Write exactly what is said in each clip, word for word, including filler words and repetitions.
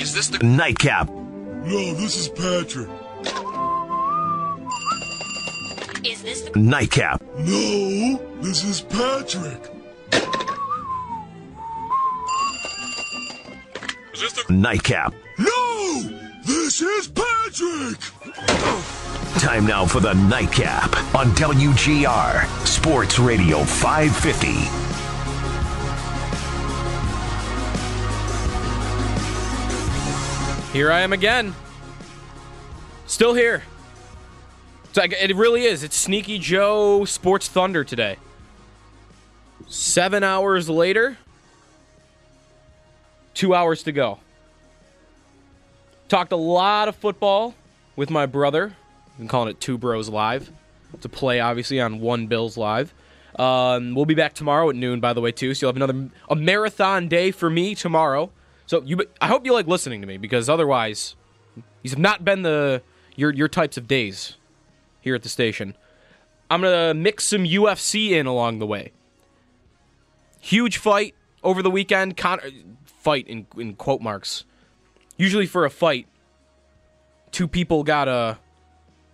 Is this the nightcap? No, this is Patrick. Is this the nightcap? No, this is Patrick. Is this the nightcap? No, this is Patrick. Time now for the nightcap on W G R Sports Radio five fifty. Here I am again. Still here. It's like, it really is. It's Sneaky Joe Sports Thunder today. Seven hours later, two hours to go. Talked a lot of football with my brother. I'm calling it Two Bros Live. To play, obviously, on One Bills Live. Um, we'll be back tomorrow at noon, by the way, too. So you'll have another a marathon day for me tomorrow. So you, I hope you like listening to me, because otherwise, these have not been the your your types of days here at the station. I'm gonna mix some U F C in along the way. Huge fight over the weekend. Con- fight in in quote marks. Usually for a fight, two people gotta,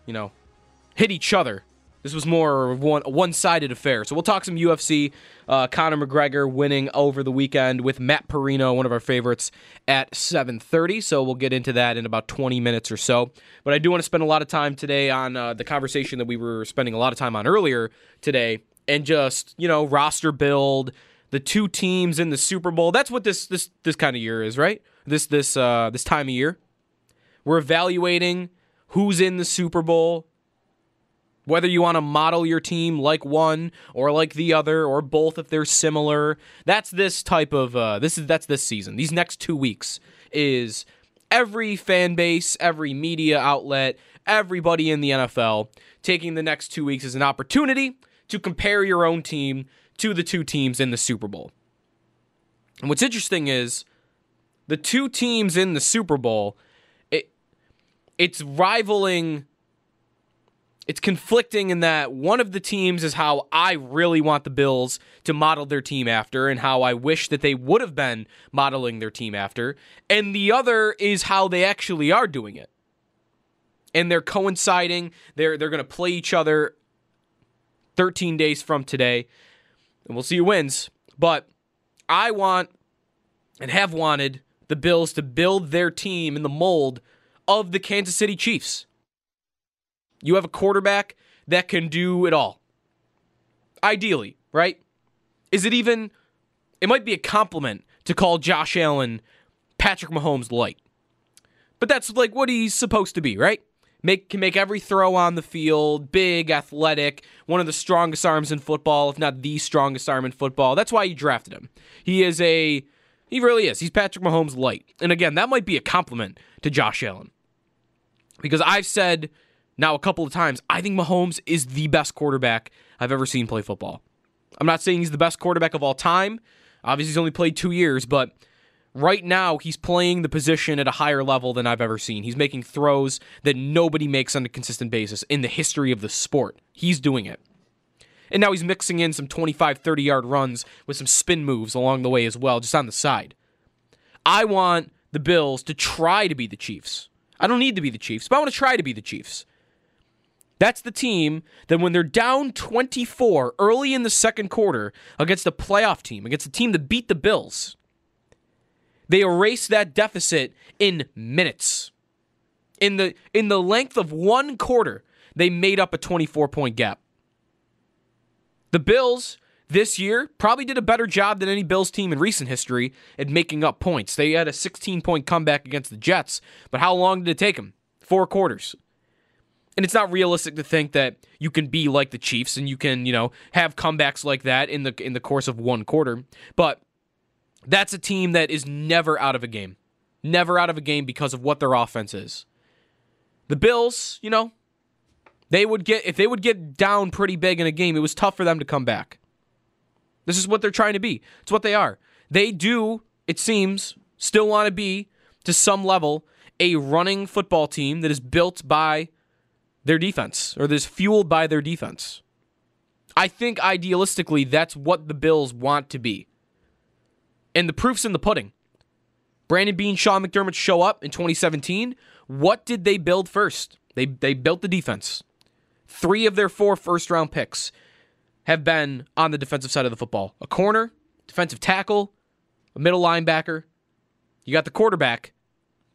you know, hit each other. This was more of one, a one-sided affair. So we'll talk some U F C. Uh, Conor McGregor winning over the weekend with Matt Perino, one of our favorites, at seven thirty. So we'll get into that in about twenty minutes or so. But I do want to spend a lot of time today on uh, the conversation that we were spending a lot of time on earlier today. And just, you know, roster build, the two teams in the Super Bowl. That's what this this this kind of year is, right? This this uh, this time of year. We're evaluating who's in the Super Bowl. Whether you want to model your team like one or like the other or both if they're similar, that's this type of uh, this is that's this season. These next two weeks is every fan base, every media outlet, everybody in the N F L taking the next two weeks as an opportunity to compare your own team to the two teams in the Super Bowl. And what's interesting is the two teams in the Super Bowl, it it's rivaling. It's conflicting in that one of the teams is how I really want the Bills to model their team after and how I wish that they would have been modeling their team after. And the other is how they actually are doing it. And they're coinciding. They're they're going to play each other thirteen days from today. And we'll see who wins. But I want and have wanted the Bills to build their team in the mold of the Kansas City Chiefs. You have a quarterback that can do it all. Ideally, right? Is it even... It might be a compliment to call Josh Allen Patrick Mahomes light. But that's like what he's supposed to be, right? Make Can make every throw on the field, big, athletic, one of the strongest arms in football, if not the strongest arm in football. That's why you drafted him. He is a... He really is. He's Patrick Mahomes light. And again, that might be a compliment to Josh Allen. Because I've said... Now, a couple of times, I think Mahomes is the best quarterback I've ever seen play football. I'm not saying he's the best quarterback of all time. Obviously, he's only played two years, but right now, he's playing the position at a higher level than I've ever seen. He's making throws that nobody makes on a consistent basis in the history of the sport. He's doing it. And now he's mixing in some twenty-five, thirty-yard runs with some spin moves along the way as well, just on the side. I want the Bills to try to be the Chiefs. I don't need to be the Chiefs, but I want to try to be the Chiefs. That's the team that when they're down twenty-four early in the second quarter against a playoff team, against a team that beat the Bills, they erase that deficit in minutes. In the in the length of one quarter, they made up a twenty-four point gap. The Bills this year probably did a better job than any Bills team in recent history at making up points. They had a sixteen point comeback against the Jets, but how long did it take them? Four quarters. And it's not realistic to think that you can be like the Chiefs and you can, you know, have comebacks like that in the in the course of one quarter. But that's a team that is never out of a game. Never out of a game because of what their offense is. The Bills, you know, they would get if they would get down pretty big in a game, it was tough for them to come back. This is what they're trying to be. It's what they are. They do, it seems, still want to be, to some level, a running football team that is built by their defense, or that is fueled by their defense. I think, idealistically, that's what the Bills want to be. And the proof's in the pudding. Brandon Bean, Sean McDermott show up in twenty seventeen. What did they build first? They they built the defense. Three of their four first-round picks have been on the defensive side of the football. A corner, defensive tackle, a middle linebacker. You got the quarterback.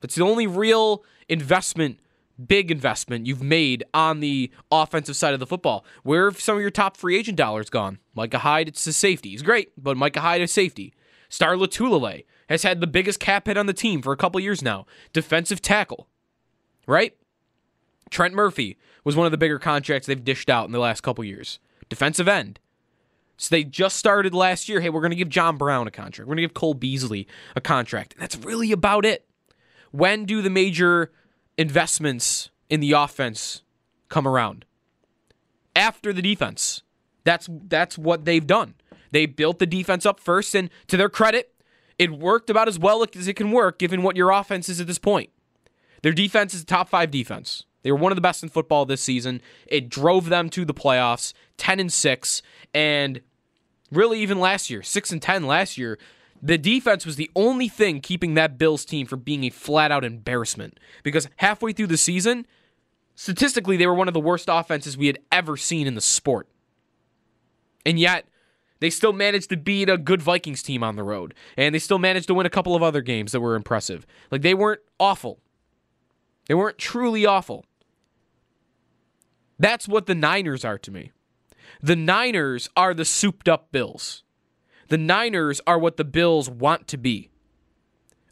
That's the only real investment, big investment you've made on the offensive side of the football. Where have some of your top free agent dollars gone? Micah Hyde, it's a safety. He's great, but Micah Hyde is safety. Star Lotulelei has had the biggest cap hit on the team for a couple years now. Defensive tackle, right? Trent Murphy was one of the bigger contracts they've dished out in the last couple years. Defensive end. So they just started last year, hey, we're going to give John Brown a contract. We're going to give Cole Beasley a contract. And that's really about it. When do the major investments in the offense come around? After the defense. That's, that's what they've done. They built the defense up first, and to their credit, it worked about as well as it can work given what your offense is at this point. Their defense is a top five defense. They were one of the best in football this season. It drove them to the playoffs, ten and six, and really even last year, six and ten last year, the defense was the only thing keeping that Bills team from being a flat-out embarrassment because halfway through the season, statistically, they were one of the worst offenses we had ever seen in the sport. And yet, they still managed to beat a good Vikings team on the road, and they still managed to win a couple of other games that were impressive. Like, they weren't awful. They weren't truly awful. That's what the Niners are to me. The Niners are the souped-up Bills. The Niners are what the Bills want to be.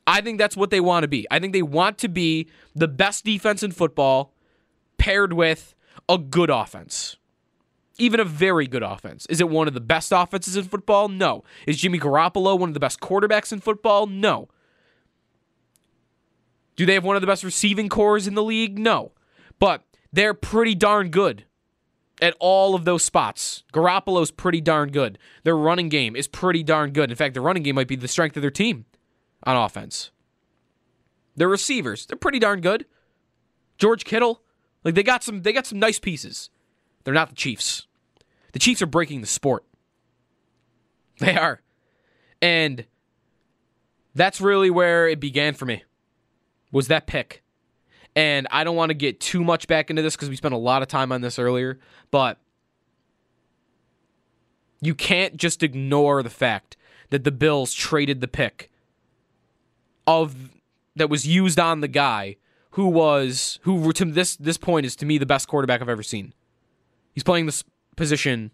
I think that's what they want to be. I think they want to be the best defense in football paired with a good offense. Even a very good offense. Is it one of the best offenses in football? No. Is Jimmy Garoppolo one of the best quarterbacks in football? No. Do they have one of the best receiving cores in the league? No. But they're pretty darn good at all of those spots. Garoppolo's pretty darn good. Their running game is pretty darn good. In fact, their running game might be the strength of their team on offense. Their receivers, they're pretty darn good. George Kittle, like they got some, they got some nice pieces. They're not the Chiefs. The Chiefs are breaking the sport. They are. And that's really where it began for me, was that pick. And I don't want to get too much back into this because we spent a lot of time on this earlier, but you can't just ignore the fact that the Bills traded the pick of that was used on the guy who was, who to this this point is to me the best quarterback I've ever seen. He's playing this position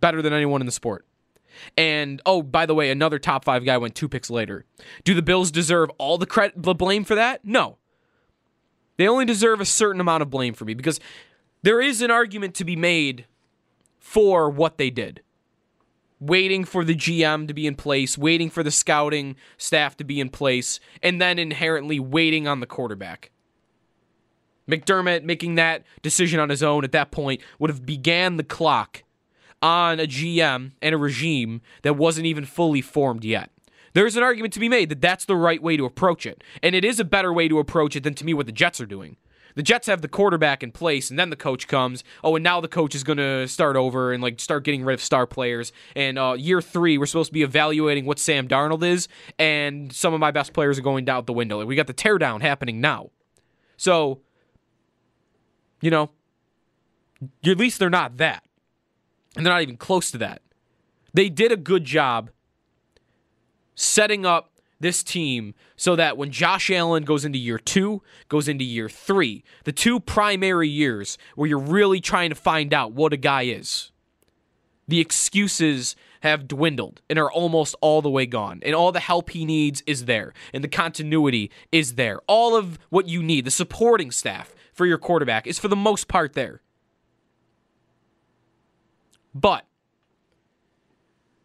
better than anyone in the sport. And, oh, by the way, another top five guy went two picks later. Do the Bills deserve all the credit, the blame for that? No. They only deserve a certain amount of blame for me because there is an argument to be made for what they did. Waiting for the G M to be in place, waiting for the scouting staff to be in place, and then inherently waiting on the quarterback. McDermott making that decision on his own at that point would have began the clock on a G M and a regime that wasn't even fully formed yet. There's an argument to be made that that's the right way to approach it, and it is a better way to approach it than to me what the Jets are doing. The Jets have the quarterback in place, and then the coach comes, oh, and now the coach is going to start over and like start getting rid of star players, and uh, year three, we're supposed to be evaluating what Sam Darnold is, and some of my best players are going out the window. Like, we got the teardown happening now. So, you know, at least they're not that. And they're not even close to that. They did a good job setting up this team so that when Josh Allen goes into year two, goes into year three, the two primary years where you're really trying to find out what a guy is, the excuses have dwindled and are almost all the way gone. And all the help he needs is there. And the continuity is there. All of what you need, the supporting staff for your quarterback, is for the most part there. But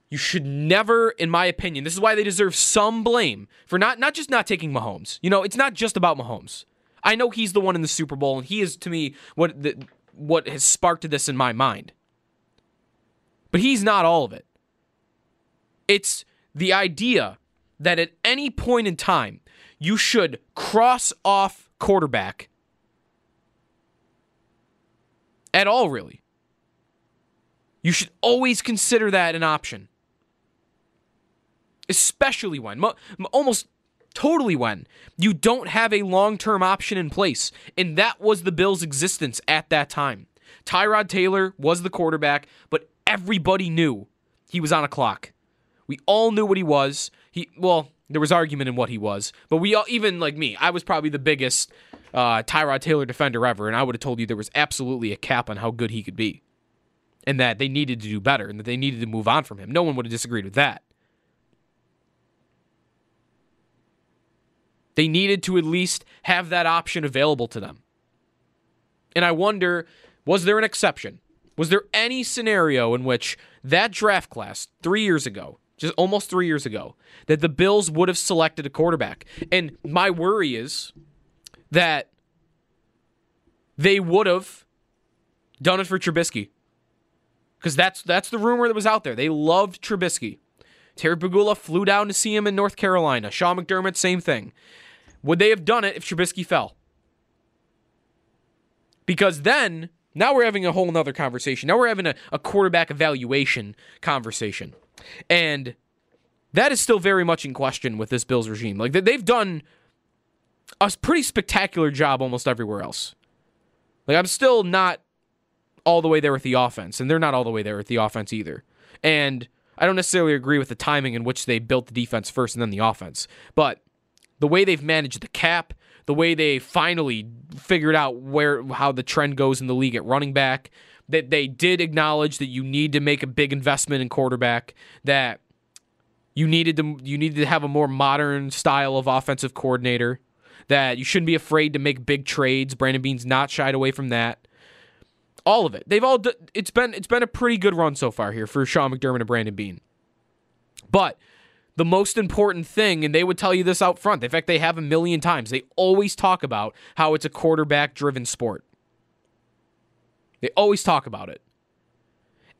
You should never, in my opinion, this is why they deserve some blame for not not just not taking Mahomes. You know, it's not just about Mahomes. I know he's the one in the Super Bowl, and he is, to me, what the, what has sparked this in my mind. But he's not all of it. It's the idea that at any point in time, you should cross off quarterback at all, really. You should always consider that an option. Especially when, almost totally when, you don't have a long-term option in place. And that was the Bills' existence at that time. Tyrod Taylor was the quarterback, but everybody knew he was on a clock. We all knew what he was. He well, there was argument in what he was, but we all, even like me, I was probably the biggest uh, Tyrod Taylor defender ever, and I would have told you there was absolutely a cap on how good he could be, and that they needed to do better, and that they needed to move on from him. No one would have disagreed with that. They needed to at least have that option available to them. And I wonder, was there an exception? Was there any scenario in which that draft class three years ago, just almost three years ago, that the Bills would have selected a quarterback? And my worry is that they would have done it for Trubisky. Because that's that's the rumor that was out there. They loved Trubisky. Terry Pagula flew down to see him in North Carolina. Sean McDermott, same thing. Would they have done it if Trubisky fell? Because then, now we're having a whole nother conversation. Now we're having a, a quarterback evaluation conversation. And that is still very much in question with this Bills regime. Like, they've done a pretty spectacular job almost everywhere else. Like, I'm still not all the way there with the offense, and they're not all the way there with the offense either. And I don't necessarily agree with the timing in which they built the defense first and then the offense. But the way they've managed the cap, the way they finally figured out where how the trend goes in the league at running back, that they did acknowledge that you need to make a big investment in quarterback, that you needed to you needed to have a more modern style of offensive coordinator, that you shouldn't be afraid to make big trades. Brandon Bean's not shied away from that. All of it. They've all. It's been it's been a pretty good run so far here for Sean McDermott and Brandon Bean. But the most important thing, and they would tell you this out front, in fact, they have a million times, they always talk about how it's a quarterback-driven sport. They always talk about it.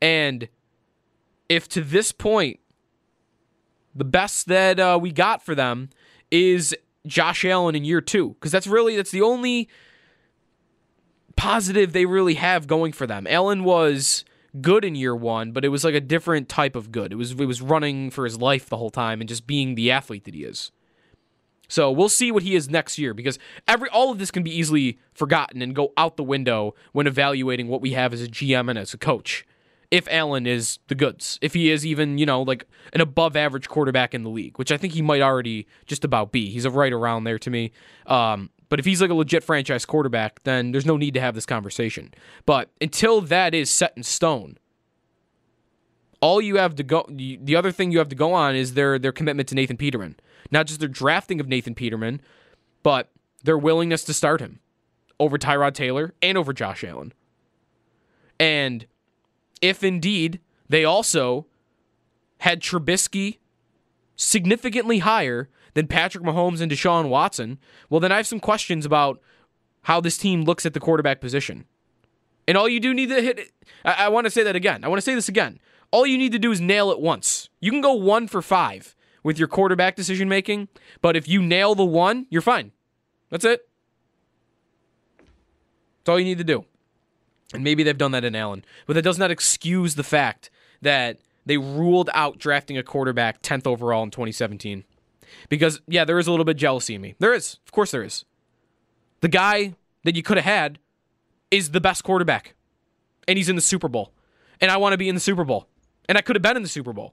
And if to this point, the best that uh, we got for them is Josh Allen in year two, because that's really, that's the only positive they really have going for them. Allen was good in year one, but it was like a different type of good. It was it was running for his life the whole time and just being the athlete that he is. So we'll see what he is next year, because every all of this can be easily forgotten and go out the window when evaluating what we have as a G M and as a coach. If Allen is the goods, if he is even, you know, like an above average quarterback in the league, which I think he might already just about be. He's right around there to me. Um, but if he's like a legit franchise quarterback, then there's no need to have this conversation. But until that is set in stone, all you have to go, the other thing you have to go on is their their commitment to Nathan Peterman. Not just their drafting of Nathan Peterman, but their willingness to start him over Tyrod Taylor and over Josh Allen. And if indeed they also had Trubisky significantly higher than Patrick Mahomes and Deshaun Watson, well, then I have some questions about how this team looks at the quarterback position. And all you do need to hit, I, I want to say that again. I want to say this again. All you need to do is nail it once. You can go one for five with your quarterback decision-making, but if you nail the one, you're fine. That's it. That's all you need to do. And maybe they've done that in Allen, but that does not excuse the fact that they ruled out drafting a quarterback tenth overall in twenty seventeen. Because, yeah, there is a little bit of jealousy in me. There is. Of course there is. The guy that you could have had is the best quarterback. And he's in the Super Bowl. And I want to be in the Super Bowl. And I could have been in the Super Bowl.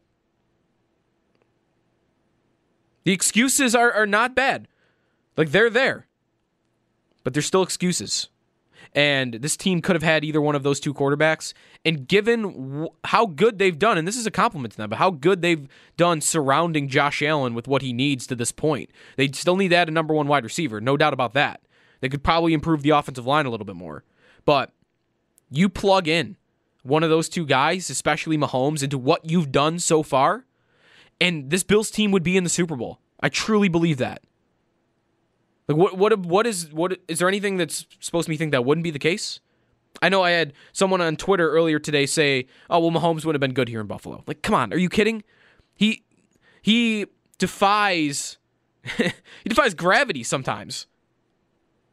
The excuses are, are not bad. Like, they're there. But they're still excuses. And this team could have had either one of those two quarterbacks. And given wh- how good they've done, and this is a compliment to them, but how good they've done surrounding Josh Allen with what he needs to this point. They still need to add a number one wide receiver, no doubt about that. They could probably improve the offensive line a little bit more. But you plug in one of those two guys, especially Mahomes, into what you've done so far, and this Bills team would be in the Super Bowl. I truly believe that. Like what what what is what is there anything that's supposed to me think that wouldn't be the case? I know I had someone on Twitter earlier today say, "Oh, well, Mahomes would have been good here in Buffalo." Like, come on, are you kidding? He he defies he defies gravity sometimes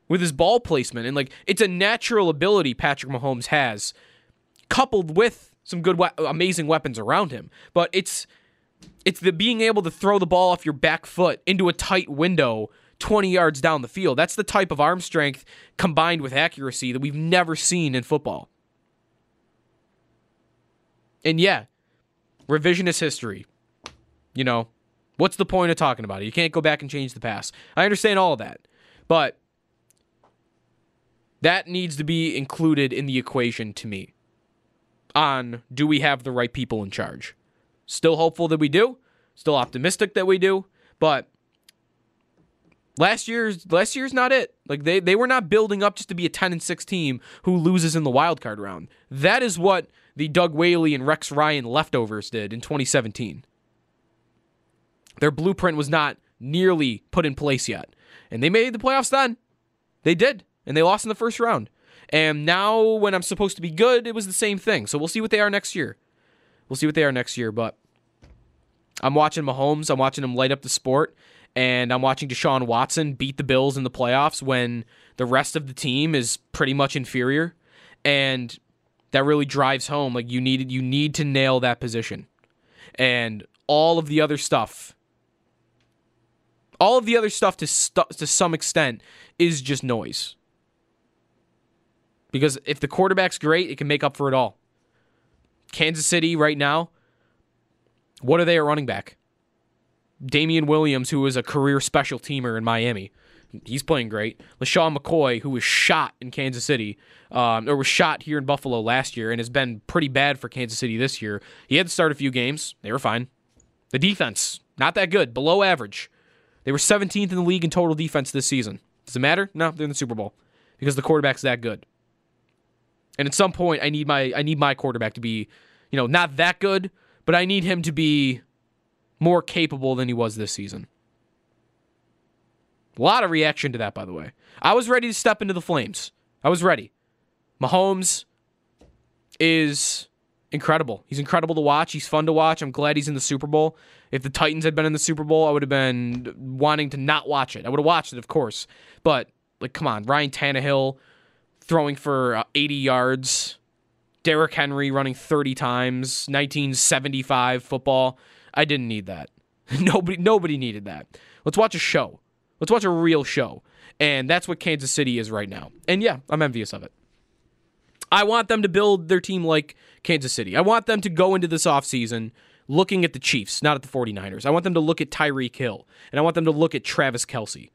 with his ball placement, and like it's a natural ability Patrick Mahomes has, coupled with some good, we- amazing weapons around him. But it's it's the being able to throw the ball off your back foot into a tight window twenty yards down the field. That's the type of arm strength combined with accuracy that we've never seen in football. And yeah, revisionist history. You know, what's the point of talking about it? You can't go back and change the past. I understand all of that, but that needs to be included in the equation to me on do we have the right people in charge? Still hopeful that we do, still optimistic that we do, but Last year's last year's not it. Like they, they were not building up just to be a ten and six team who loses in the wild card round. That is what the Doug Whaley and Rex Ryan leftovers did in twenty seventeen. Their blueprint was not nearly put in place yet. And they made the playoffs then. They did. And they lost in the first round. And now when I'm supposed to be good, it was the same thing. So we'll see what they are next year. We'll see what they are next year. But I'm watching Mahomes. I'm watching him light up the sport. And I'm watching Deshaun Watson beat the Bills in the playoffs when the rest of the team is pretty much inferior. And that really drives home. Like you need, you need to nail that position. And all of the other stuff, all of the other stuff to stu- to some extent is just noise. Because if the quarterback's great, it can make up for it all. Kansas City right now, what are they at running back? Damian Williams, who is a career special teamer in Miami. He's playing great. LeSean McCoy, who was shot in Kansas City, um, or was shot here in Buffalo last year and has been pretty bad for Kansas City this year. He had to start a few games. They were fine. The defense, not that good, below average. They were seventeenth in the league in total defense this season. Does it matter? No, they're in the Super Bowl because the quarterback's that good. And at some point, I need my I need my quarterback to be, you know, not that good, but I need him to be more capable than he was this season. A lot of reaction to that, by the way. I was ready to step into the flames. I was ready. Mahomes is incredible. He's incredible to watch. He's fun to watch. I'm glad he's in the Super Bowl. If the Titans had been in the Super Bowl, I would have been wanting to not watch it. I would have watched it, of course. But, like, come on. Ryan Tannehill throwing for uh, eighty yards. Derrick Henry running thirty times. nineteen seventy-five football. I didn't need that. Nobody nobody needed that. Let's watch a show. Let's watch a real show. And that's what Kansas City is right now. And yeah, I'm envious of it. I want them to build their team like Kansas City. I want them to go into this offseason looking at the Chiefs, not at the forty-niners. I want them to look at Tyreek Hill. And I want them to look at Travis Kelce.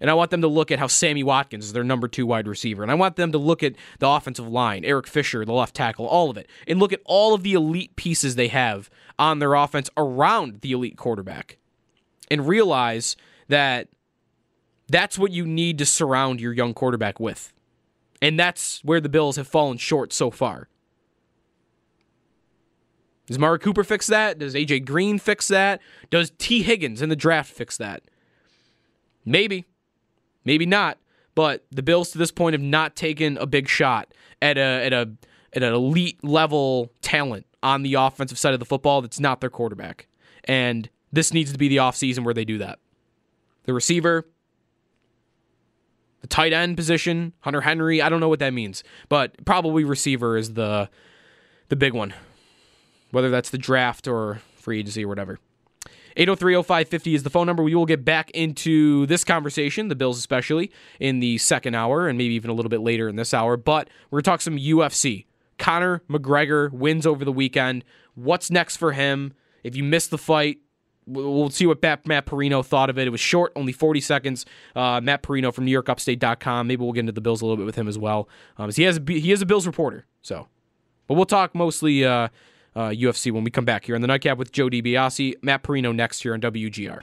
And I want them to look at how Sammy Watkins is their number two wide receiver. And I want them to look at the offensive line, Eric Fisher, the left tackle, all of it. And look at all of the elite pieces they have on their offense around the elite quarterback. And realize that that's what you need to surround your young quarterback with. And that's where the Bills have fallen short so far. Does Mari Cooper fix that? Does A J. Green fix that? Does T. Higgins in the draft fix that? Maybe. Maybe not, but the Bills to this point have not taken a big shot at a at a at an elite level talent on the offensive side of the football that's not their quarterback. And this needs to be the offseason where they do that. The receiver, the tight end position, Hunter Henry, I don't know what that means, but probably receiver is the the big one. Whether that's the draft or free agency or whatever. eight oh three oh five fifty is the phone number. We will get back into this conversation, the Bills especially, in the second hour and maybe even a little bit later in this hour. But we're going to talk some U F C. Conor McGregor wins over the weekend. What's next for him? If you missed the fight, we'll see what Matt Perino thought of it. It was short, only forty seconds. Uh, Matt Perino from New York Upstate dot com. Maybe we'll get into the Bills a little bit with him as well. Um, he has a, he is a Bills reporter. So, but we'll talk mostly Uh, Uh, U F C when we come back here on the Nightcap with Joe DiBiase. Matt Perino next here on W G R.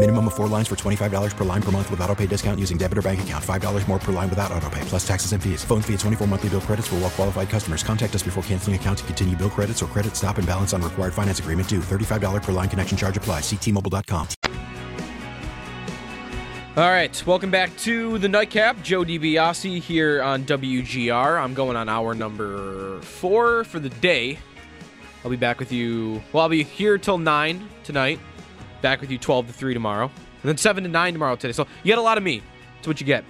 Minimum of four lines for twenty-five dollars per line per month with auto pay discount using debit or bank account. five dollars more per line without auto pay, plus taxes and fees. Phone fee at twenty-four monthly bill credits for well qualified customers. Contact us before canceling account to continue bill credits or credit stop and balance on required finance agreement due. thirty-five dollars per line connection charge applies. See T Mobile dot com. All right, welcome back to the Nightcap. Joe DiBiase here on W G R. I'm going on hour number four for the day. I'll be back with you. Well, I'll be here till nine tonight. Back with you twelve to three tomorrow. And then seven to nine tomorrow today. So you get a lot of me. That's what you get.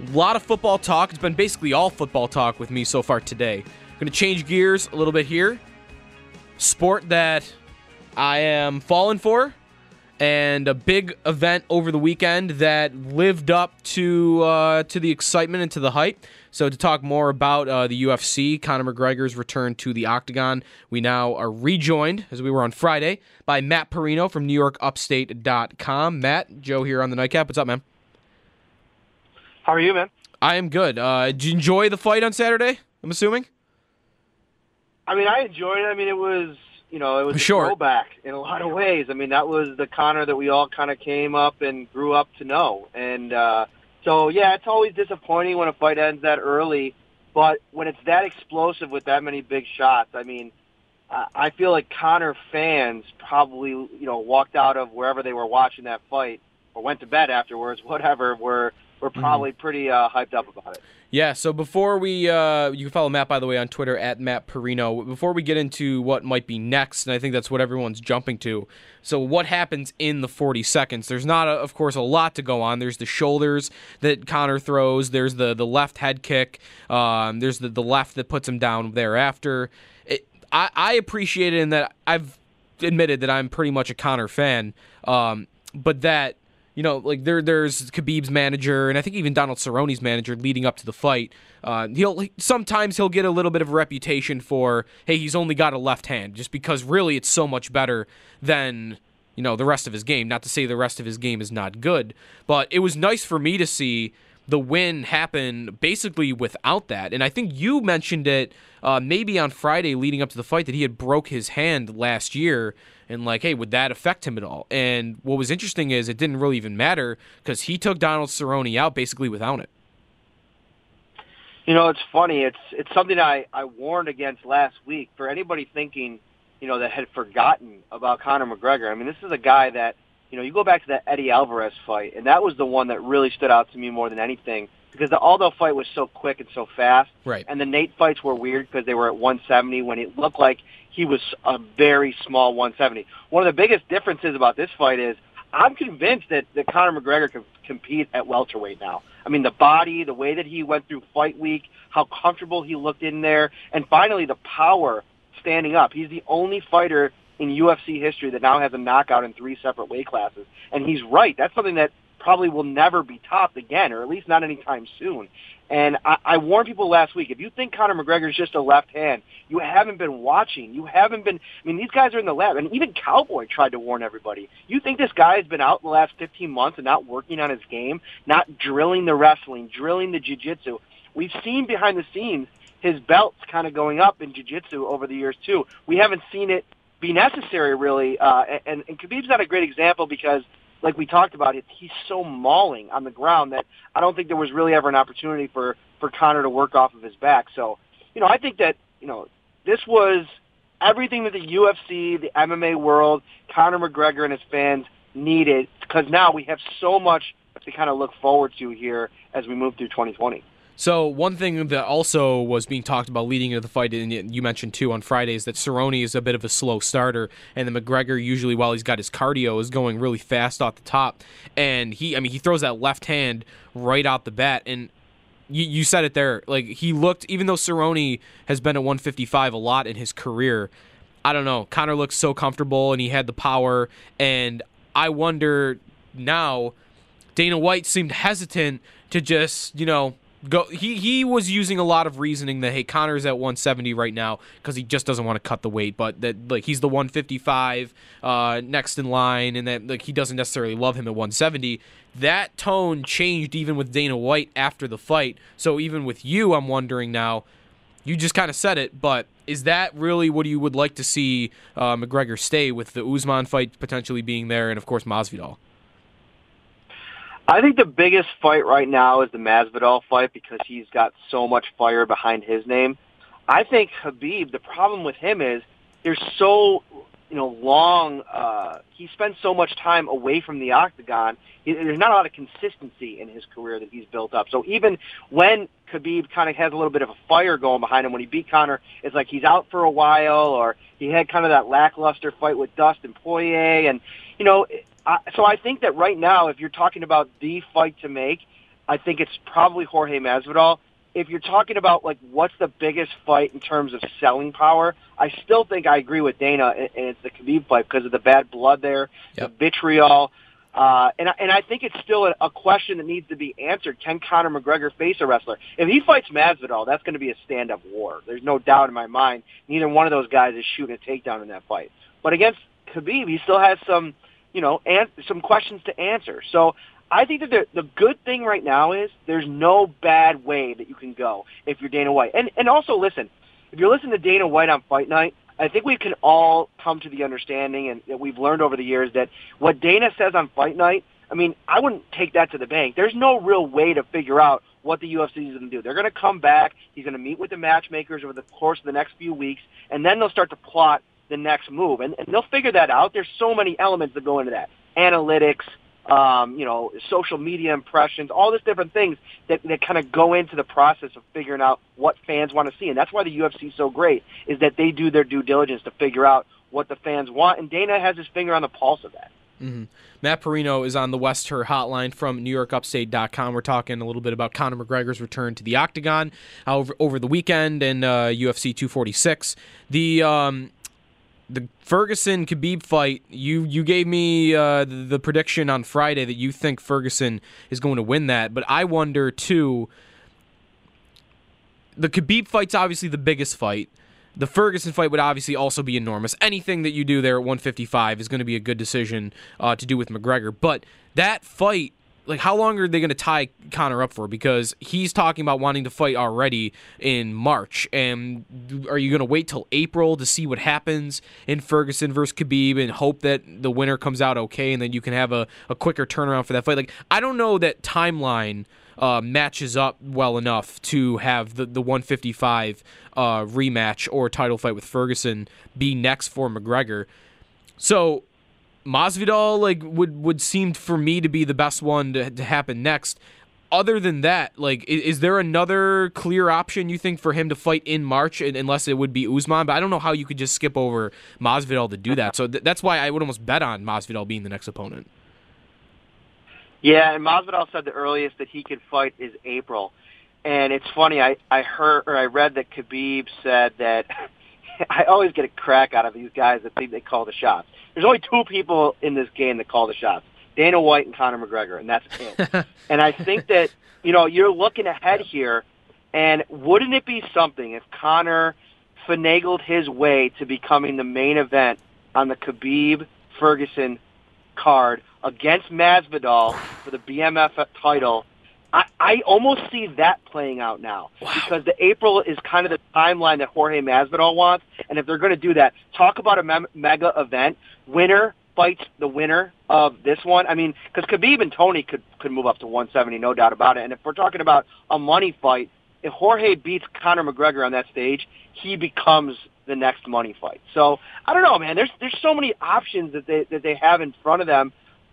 A lot of football talk. It's been basically all football talk with me so far today. I'm going to change gears a little bit here. Sport that I am falling for. And a big event over the weekend that lived up to uh, to the excitement and to the hype. So to talk more about uh, the U F C, Conor McGregor's return to the Octagon, we now are rejoined, as we were on Friday, by Matt Perino from New York Upstate dot com. Matt, Joe here on the Nightcap. What's up, man? How are you, man? I am good. Uh, did you enjoy the fight on Saturday, I'm assuming? I mean, I enjoyed it. I mean, it was... You know, it was sure. a throwback in a lot of ways. I mean, that was the Conor that we all kind of came up and grew up to know. And uh, so, yeah, it's always disappointing when a fight ends that early. But when it's that explosive with that many big shots, I mean, uh, I feel like Conor fans probably, you know, walked out of wherever they were watching that fight or went to bed afterwards, whatever, were We're probably pretty uh, hyped up about it. Yeah, so before we, uh, you can follow Matt, by the way, on Twitter, at Matt Perino. Before we get into what might be next, and I think that's what everyone's jumping to, so what happens in the forty seconds? There's not, a, of course, a lot to go on. There's the shoulders that Conor throws. There's the, the left head kick. Um, there's the, the left that puts him down thereafter. It, I, I appreciate it in that I've admitted that I'm pretty much a Conor fan, um, but that, you know, like there, there's Khabib's manager, and I think even Donald Cerrone's manager leading up to the fight. Uh, he'll he, sometimes he'll get a little bit of a reputation for, hey, he's only got a left hand, just because really it's so much better than, you know, the rest of his game. Not to say the rest of his game is not good, but it was nice for me to see the win happen basically without that. And I think you mentioned it uh, maybe on Friday leading up to the fight that he had broke his hand last year. And like, hey, would that affect him at all? And what was interesting is it didn't really even matter because he took Donald Cerrone out basically without it. You know, it's funny. It's it's something I, I warned against last week for anybody thinking, you know, that had forgotten about Conor McGregor. I mean, this is a guy that, you know, you go back to that Eddie Alvarez fight, and that was the one that really stood out to me more than anything because the Aldo fight was so quick and so fast. Right. And the Nate fights were weird because they were at one seventy when it looked like he was a very small one seventy. One of the biggest differences about this fight is I'm convinced that, that Conor McGregor can compete at welterweight now. I mean, the body, the way that he went through fight week, how comfortable he looked in there, and finally the power standing up. He's the only fighter in U F C history that now has a knockout in three separate weight classes. And he's right. That's something that probably will never be topped again, or at least not anytime soon. And I, I warned people last week, if you think Conor McGregor is just a left hand, you haven't been watching. You haven't been – I mean, these guys are in the lab. And even Cowboy tried to warn everybody. You think this guy has been out the last fifteen months and not working on his game, not drilling the wrestling, drilling the jiu-jitsu. We've seen behind the scenes his belts kind of going up in jiu-jitsu over the years too. We haven't seen it be necessary really. Uh, and, and Khabib's not a great example because – like we talked about, it, he's so mauling on the ground that I don't think there was really ever an opportunity for, for Conor to work off of his back. So, you know, I think that, you know, this was everything that the U F C, the M M A world, Conor McGregor and his fans needed because now we have so much to kind of look forward to here as we move through twenty twenty. So one thing that also was being talked about leading into the fight, and you mentioned too on Friday, is that Cerrone is a bit of a slow starter, and the McGregor usually, while he's got his cardio, is going really fast off the top. And he, I mean, he throws that left hand right out the bat, and you, you said it there. Like, he looked, even though Cerrone has been at one fifty-five a lot in his career, I don't know, Conor looked so comfortable, and he had the power, and I wonder now, Dana White seemed hesitant to just, you know, Go, he he was using a lot of reasoning that, hey, Conor's at one seventy right now because he just doesn't want to cut the weight, but that, like, he's the one fifty-five uh, next in line, and that, like, he doesn't necessarily love him at one seventy. That tone changed even with Dana White after the fight. So even with you, I'm wondering now, you just kind of said it, but is that really what you would like to see uh, McGregor stay with, the Usman fight potentially being there, and of course Masvidal? I think the biggest fight right now is the Masvidal fight because he's got so much fire behind his name. I think Khabib, the problem with him is there's so, you know, long, uh, he spends so much time away from the octagon. There's not a lot of consistency in his career that he's built up. So even when Khabib kind of has a little bit of a fire going behind him, when he beat Conor, it's like he's out for a while, or he had kind of that lackluster fight with Dustin Poirier, and, you know, it, Uh, so I think that right now, if you're talking about the fight to make, I think it's probably Jorge Masvidal. If you're talking about, like, what's the biggest fight in terms of selling power, I still think I agree with Dana, and it's the Khabib fight because of the bad blood there, yep. the vitriol. Uh, and, and I think it's still a, a question that needs to be answered. Can Conor McGregor face a wrestler? If he fights Masvidal, that's going to be a stand-up war. There's no doubt in my mind. Neither one of those guys is shooting a takedown in that fight. But against Khabib, he still has some... you know, and some questions to answer. So I think that the, the good thing right now is there's no bad way that you can go if you're Dana White. And and also, listen, if you're listening to Dana White on Fight Night, I think we can all come to the understanding, and that we've learned over the years, that what Dana says on Fight Night, I mean, I wouldn't take that to the bank. There's no real way to figure out what the U F C is going to do. They're going to come back. He's going to meet with the matchmakers over the course of the next few weeks, and then they'll start to plot the next move, and, and they'll figure that out. There's so many elements that go into that: analytics, um, you know, social media impressions, all these different things that, that kind of go into the process of figuring out what fans want to see. And that's why the U F C is so great, is that they do their due diligence to figure out what the fans want, and Dana has his finger on the pulse of that. Mm-hmm. Matt Perino is on the West Her hotline from New York Upstate dot com. We're talking a little bit about Conor McGregor's return to the octagon over, over the weekend, and uh, U F C two forty-six. The um, The Ferguson Khabib fight, you you gave me uh, the, the prediction on Friday that you think Ferguson is going to win that, but I wonder too. The Khabib fight's obviously the biggest fight. The Ferguson fight would obviously also be enormous. Anything that you do there at one fifty-five is going to be a good decision uh, to do with McGregor, but that fight, like, how long are they going to tie Conor up for? Because he's talking about wanting to fight already in March. And are you going to wait till April to see what happens in Ferguson versus Khabib and hope that the winner comes out okay, and then you can have a, a quicker turnaround for that fight? Like, I don't know that timeline uh, matches up well enough to have the, the one fifty-five uh, rematch or title fight with Ferguson be next for McGregor. So Masvidal, like, would would seem for me to be the best one to, to happen next. Other than that, like, is, is there another clear option you think for him to fight in March, and, unless it would be Usman? But I don't know how you could just skip over Masvidal to do that. So th- that's why I would almost bet on Masvidal being the next opponent. Yeah, and Masvidal said the earliest that he could fight is April. And it's funny, I, I heard or I read that Khabib said that. I always get a crack out of these guys that think they call the shots. There's only two people in this game that call the shots: Dana White and Conor McGregor, and that's it. And I think that, you know, you're looking ahead here, and wouldn't it be something if Conor finagled his way to becoming the main event on the Khabib-Ferguson card against Masvidal for the B M F title? I, I almost see that playing out now. Wow. Because the April is kind of the timeline that Jorge Masvidal wants, and if they're going to do that, talk about a me- mega event. Winner fights the winner of this one. I mean, because Khabib and Tony could, could move up to one seventy, no doubt about it. And if we're talking about a money fight, if Jorge beats Conor McGregor on that stage, he becomes the next money fight. So I don't know, man. There's there's so many options that they that they have in front of them.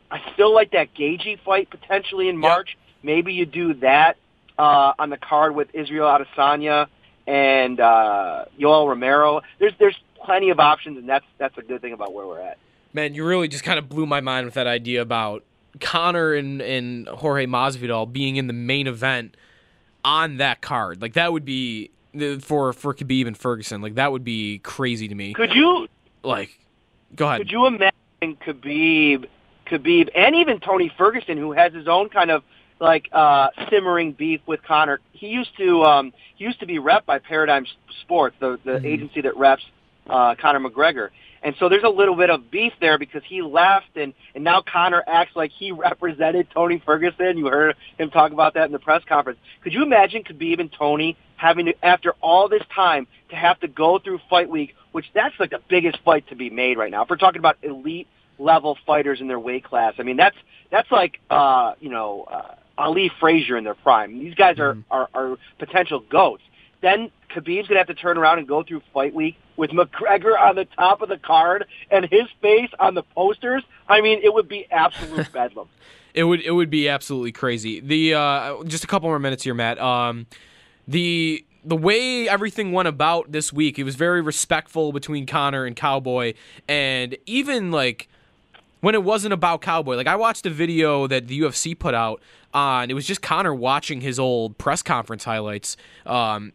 I still like that Gaethje fight potentially in March. Yep. Maybe you do that. uh, on the card with Israel Adesanya and uh, Yoel Romero. There's there's plenty of options, and that's that's a good thing about where we're at. Man, you really just kind of blew my mind with that idea about Conor and, and Jorge Masvidal being in the main event on that card. Like, that would be, for, for Khabib and Ferguson, like, that would be crazy to me. Could you, like, go ahead. Could you imagine Khabib, Khabib, and even Tony Ferguson, who has his own kind of, like, uh, simmering beef with Conor? He used to um, he used to be rep by Paradigm Sports, the, the mm-hmm. agency that reps uh, Conor McGregor. And so there's a little bit of beef there because he left, and, and now Conor acts like he represented Tony Ferguson. You heard him talk about that in the press conference. Could you imagine Khabib and Tony having to, after all this time, to have to go through fight week, which that's like the biggest fight to be made right now. If we're talking about elite-level fighters in their weight class, I mean, that's that's like, uh, you know, uh, Ali Frazier in their prime. These guys are, mm-hmm. are, are potential GOATs. Then Khabib's going to have to turn around and go through fight week with McGregor on the top of the card and his face on the posters. I mean, it would be absolute bedlam. It would it would be absolutely crazy. The uh, just a couple more minutes here, Matt. Um, the the way everything went about this week, it was very respectful between Conor and Cowboy, and even like when it wasn't about Cowboy. Like, I watched a video that the U F C put out on. It was just Conor watching his old press conference highlights. Um,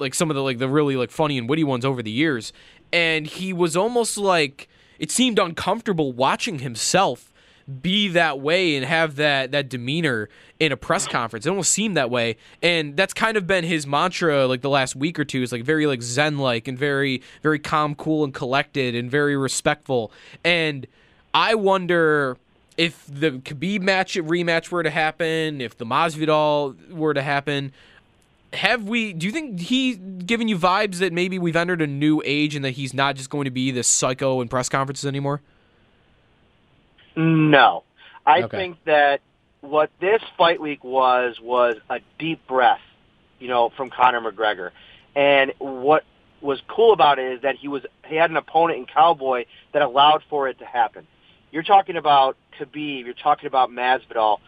like some of the like the really like funny and witty ones over the years, and he was almost like, it seemed uncomfortable watching himself be that way and have that that demeanor in a press conference. It almost seemed that way, and that's kind of been his mantra like the last week or two. It's like very like zen like and very very calm, cool, and collected, and very respectful. And I wonder if the Khabib match rematch were to happen, if the Masvidal were to happen. Have we? Do you think he's giving you vibes that maybe we've entered a new age and that he's not just going to be this psycho in press conferences anymore? No. I okay. think that what this fight week was was a deep breath, you know, from Conor McGregor. And what was cool about it is that he was he had an opponent in Cowboy that allowed for it to happen. You're talking about Khabib. You're talking about Masvidal.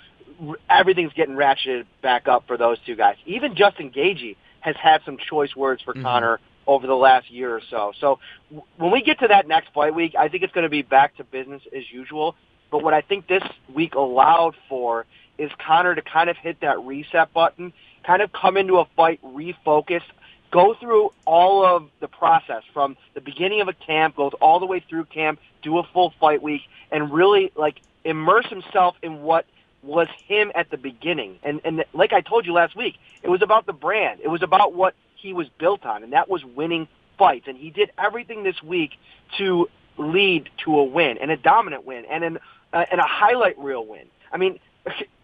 Everything's getting ratcheted back up for those two guys. Even Justin Gaethje has had some choice words for mm-hmm. Conor over the last year or so. So w- when we get to that next fight week, I think it's going to be back to business as usual. But what I think this week allowed for is Conor to kind of hit that reset button, kind of come into a fight refocused, go through all of the process from the beginning of a camp, goes all the way through camp, do a full fight week, and really like immerse himself in what was him at the beginning. And and like I told you last week, it was about the brand. It was about what he was built on, and that was winning fights. And he did everything this week to lead to a win, and a dominant win, and an, uh, and a highlight reel win. I mean,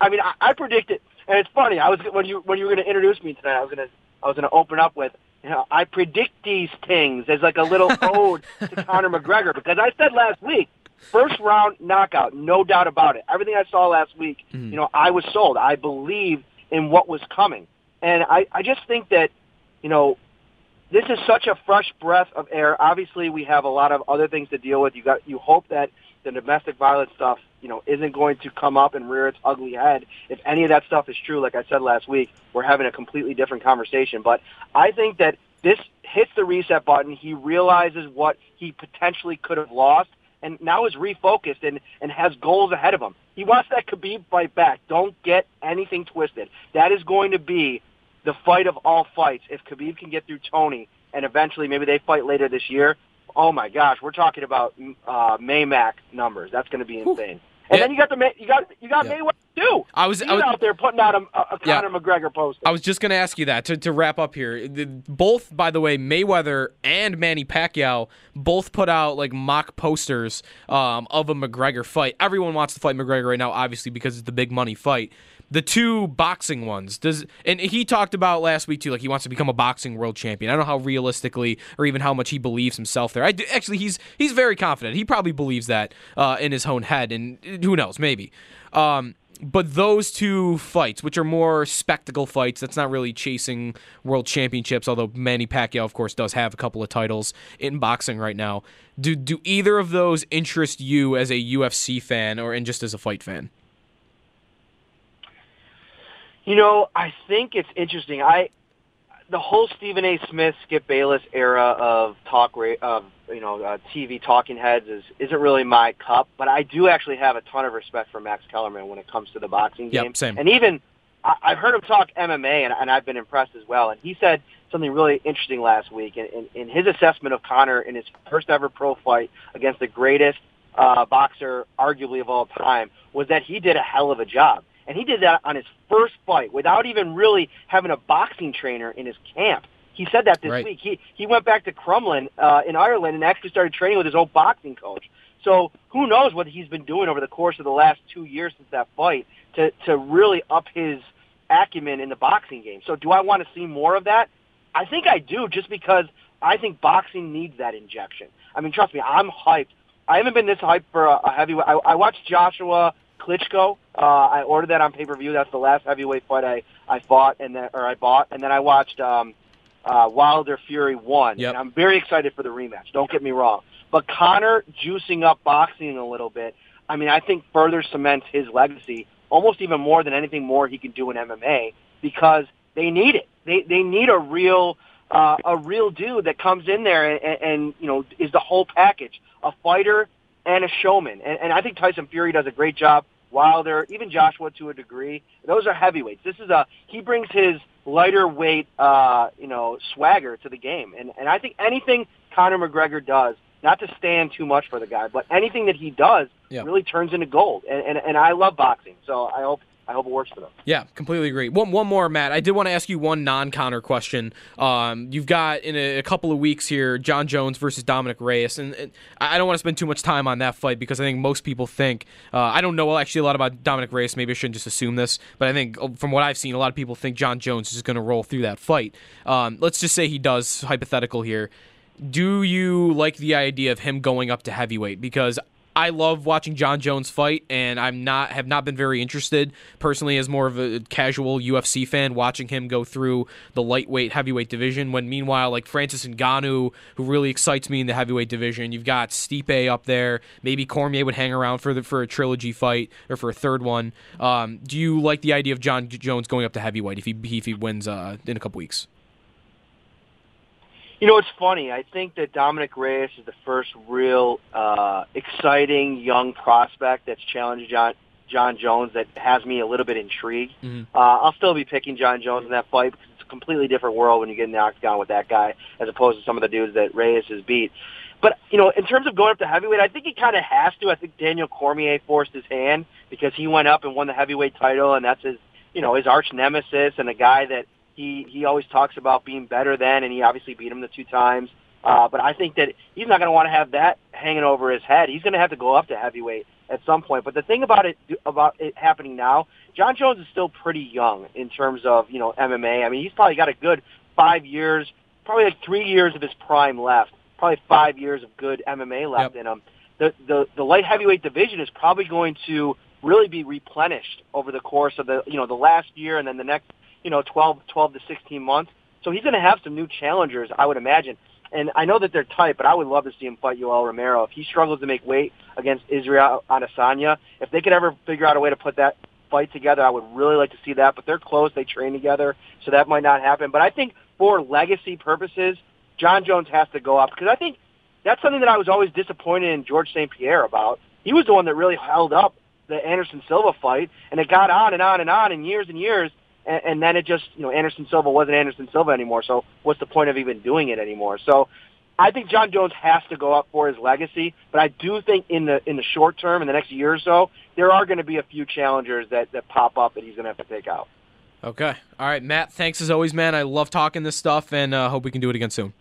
I mean, I, I predicted, and it's funny. I was when you when you were going to introduce me tonight, I was going to I was going to open up with, you know, I predict these things as like a little ode to Conor McGregor, because I said last week, first round knockout, no doubt about it. Everything I saw last week, mm-hmm. you know, I was sold. I believed in what was coming. And I, I just think that, you know, this is such a fresh breath of air. Obviously, we have a lot of other things to deal with. You got, you hope that the domestic violence stuff, you know, isn't going to come up and rear its ugly head. If any of that stuff is true, like I said last week, we're having a completely different conversation. But I think that this hits the reset button. He realizes what he potentially could have lost, and now is refocused and, and has goals ahead of him. He wants that Khabib fight back. Don't get anything twisted. That is going to be the fight of all fights. If Khabib can get through Tony and eventually maybe they fight later this year, oh my gosh, we're talking about uh, Maymac numbers. That's going to be insane. Ooh. And yeah. then you got the you got you got yeah. Mayweather too. I was, He's I was out there putting out a, a Conor yeah. McGregor poster. I was just going to ask you that to, to wrap up here. The, both, by the way, Mayweather and Manny Pacquiao both put out like mock posters um, of a McGregor fight. Everyone wants to fight McGregor right now, obviously, because it's the big money fight. The two boxing ones, does and he talked about last week too, like he wants to become a boxing world champion. I don't know how realistically or even how much he believes himself there. I do, actually, he's he's very confident. He probably believes that uh, in his own head, and who knows, maybe. Um, but those two fights, which are more spectacle fights, that's not really chasing world championships. Although Manny Pacquiao, of course, does have a couple of titles in boxing right now. Do do either of those interest you as a U F C fan or and just as a fight fan? You know, I think it's interesting. I the whole Stephen A. Smith, Skip Bayless era of talk of you know uh, T V talking heads is isn't really my cup. But I do actually have a ton of respect for Max Kellerman when it comes to the boxing game. Yep, same. And even I, I've heard him talk M M A, and, and I've been impressed as well. And he said something really interesting last week in, in, in his assessment of Conor in his first ever pro fight against the greatest uh, boxer, arguably of all time, was that he did a hell of a job. And he did that on his first fight without even really having a boxing trainer in his camp. He said that this right. week. He he went back to Crumlin uh, in Ireland and actually started training with his own boxing coach. So who knows what he's been doing over the course of the last two years since that fight to, to really up his acumen in the boxing game. So do I want to see more of that? I think I do, just because I think boxing needs that injection. I mean, trust me, I'm hyped. I haven't been this hyped for a, a heavyweight. I, I watched Joshua Klitschko. Uh, I ordered that on pay-per-view. That's the last heavyweight fight I, I fought and then, or I bought. And then I watched um, uh, Wilder Fury one. Yep. And I'm very excited for the rematch. Don't get me wrong. But Conor juicing up boxing a little bit, I mean, I think further cements his legacy almost even more than anything more he can do in M M A, because they need it. They they need a real uh, a real dude that comes in there and, and you know is the whole package, a fighter and a showman. And, and I think Tyson Fury does a great job. Wilder, even Joshua to a degree, those are heavyweights. This is a he brings his lighter weight uh, you know swagger to the game. And and I think anything Conor McGregor does, not to stand too much for the guy, but anything that he does yeah. really turns into gold. And, and and I love boxing, so I hope. I hope it works for them. Yeah, completely agree. One one more, Matt. I did want to ask you one non-Conor question. Um, you've got, in a, a couple of weeks here, Jon Jones versus Dominic Reyes, and, and I don't want to spend too much time on that fight because I think most people think, uh, I don't know actually a lot about Dominic Reyes, maybe I shouldn't just assume this, but I think from what I've seen, a lot of people think Jon Jones is going to roll through that fight. Um, let's just say he does, hypothetical here. Do you like the idea of him going up to heavyweight? Because I love watching Jon Jones fight, and I'm not have not been very interested personally as more of a casual U F C fan watching him go through the lightweight heavyweight division. When meanwhile, like Francis Ngannou, who really excites me in the heavyweight division, you've got Stipe up there. Maybe Cormier would hang around for the, for a trilogy fight or for a third one. Um, do you like the idea of Jon Jones going up to heavyweight if he if he wins uh, in a couple weeks? You know, it's funny. I think that Dominic Reyes is the first real uh, exciting young prospect that's challenged John, Jon Jones that has me a little bit intrigued. Mm-hmm. Uh, I'll still be picking Jon Jones in that fight because it's a completely different world when you get in the octagon with that guy as opposed to some of the dudes that Reyes has beat. But, you know, in terms of going up to heavyweight, I think he kind of has to. I think Daniel Cormier forced his hand because he went up and won the heavyweight title, and that's his, you know, his arch nemesis and a guy that He he always talks about being better than, and he obviously beat him the two times. Uh, but I think that he's not going to want to have that hanging over his head. He's going to have to go up to heavyweight at some point. But the thing about it about it happening now, Jon Jones is still pretty young in terms of you know M M A. I mean, he's probably got a good five years, probably like three years of his prime left, probably five years of good M M A left yep. in him. The, the the light heavyweight division is probably going to really be replenished over the course of the you know the last year and then the next. You know, twelve, twelve to sixteen months. So he's going to have some new challengers, I would imagine. And I know that they're tight, but I would love to see him fight Yoel Romero. If he struggles to make weight against Israel Adesanya, if they could ever figure out a way to put that fight together, I would really like to see that. But they're close. They train together, so that might not happen. But I think for legacy purposes, Jon Jones has to go up because I think that's something that I was always disappointed in George Saint Pierre about. He was the one that really held up the Anderson Silva fight, and it got on and on and on in years and years. And then it just, you know, Anderson Silva wasn't Anderson Silva anymore, so what's the point of even doing it anymore? So I think Jon Jones has to go up for his legacy, but I do think in the in the short term, in the next year or so, there are going to be a few challengers that, that pop up that he's going to have to take out. Okay. All right, Matt, thanks as always, man. I love talking this stuff, and I uh, hope we can do it again soon.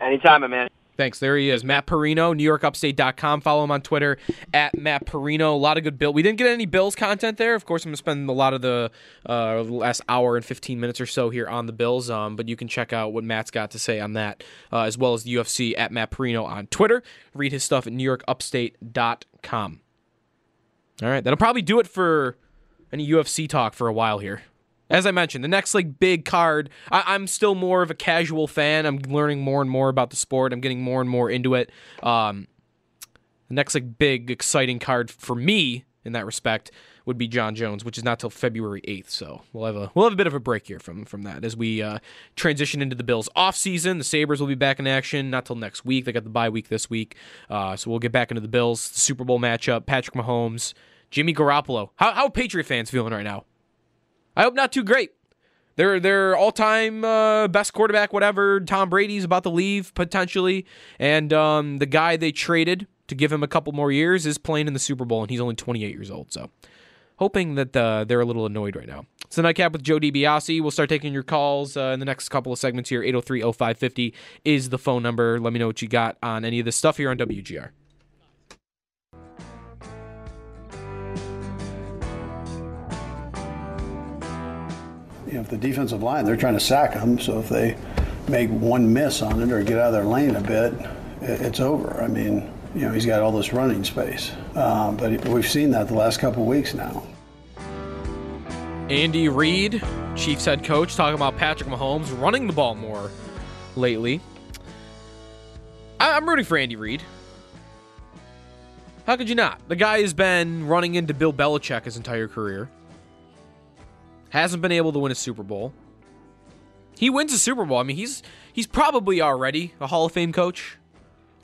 Anytime, my man. Thanks. There he is, Matt Perino, New York Upstate dot com. Follow him on Twitter, at Matt Perino. A lot of good Bills. We didn't get any Bills content there. Of course, I'm going to spend a lot of the uh, last hour and fifteen minutes or so here on the Bills, um, but you can check out what Matt's got to say on that, uh, as well as the U F C, at Matt Perino on Twitter. Read his stuff at New York Upstate dot com. All right, that'll probably do it for any U F C talk for a while here. As I mentioned, the next like big card, I- I'm still more of a casual fan. I'm learning more and more about the sport. I'm getting more and more into it. Um, the next like big, exciting card for me in that respect would be Jon Jones, which is not till February eighth. So we'll have a we'll have a bit of a break here from from that as we uh, transition into the Bills offseason. The Sabres will be back in action not till next week. They got the bye week this week, uh, so we'll get back into the Bills the Super Bowl matchup. Patrick Mahomes, Jimmy Garoppolo. How how are Patriot fans feeling right now? I hope not too great. They're, they're all-time uh, best quarterback, whatever. Tom Brady's about to leave, potentially. And um, the guy they traded to give him a couple more years is playing in the Super Bowl, and he's only twenty-eight years old. So hoping that uh, they're a little annoyed right now. It's the Nightcap with Joe DiBiase. We'll start taking your calls uh, in the next couple of segments here. eight oh three oh five fifty is the phone number. Let me know what you got on any of this stuff here on W G R. You know, if the defensive line, they're trying to sack them, so if they make one miss on it or get out of their lane a bit, it's over. I mean, you know, he's got all this running space. Um, but we've seen that the last couple of weeks now. Andy Reid, Chiefs head coach, talking about Patrick Mahomes running the ball more lately. I'm rooting for Andy Reid. How could you not? The guy has been running into Bill Belichick his entire career. Hasn't been able to win a Super Bowl. He wins a Super Bowl. I mean, he's he's probably already a Hall of Fame coach.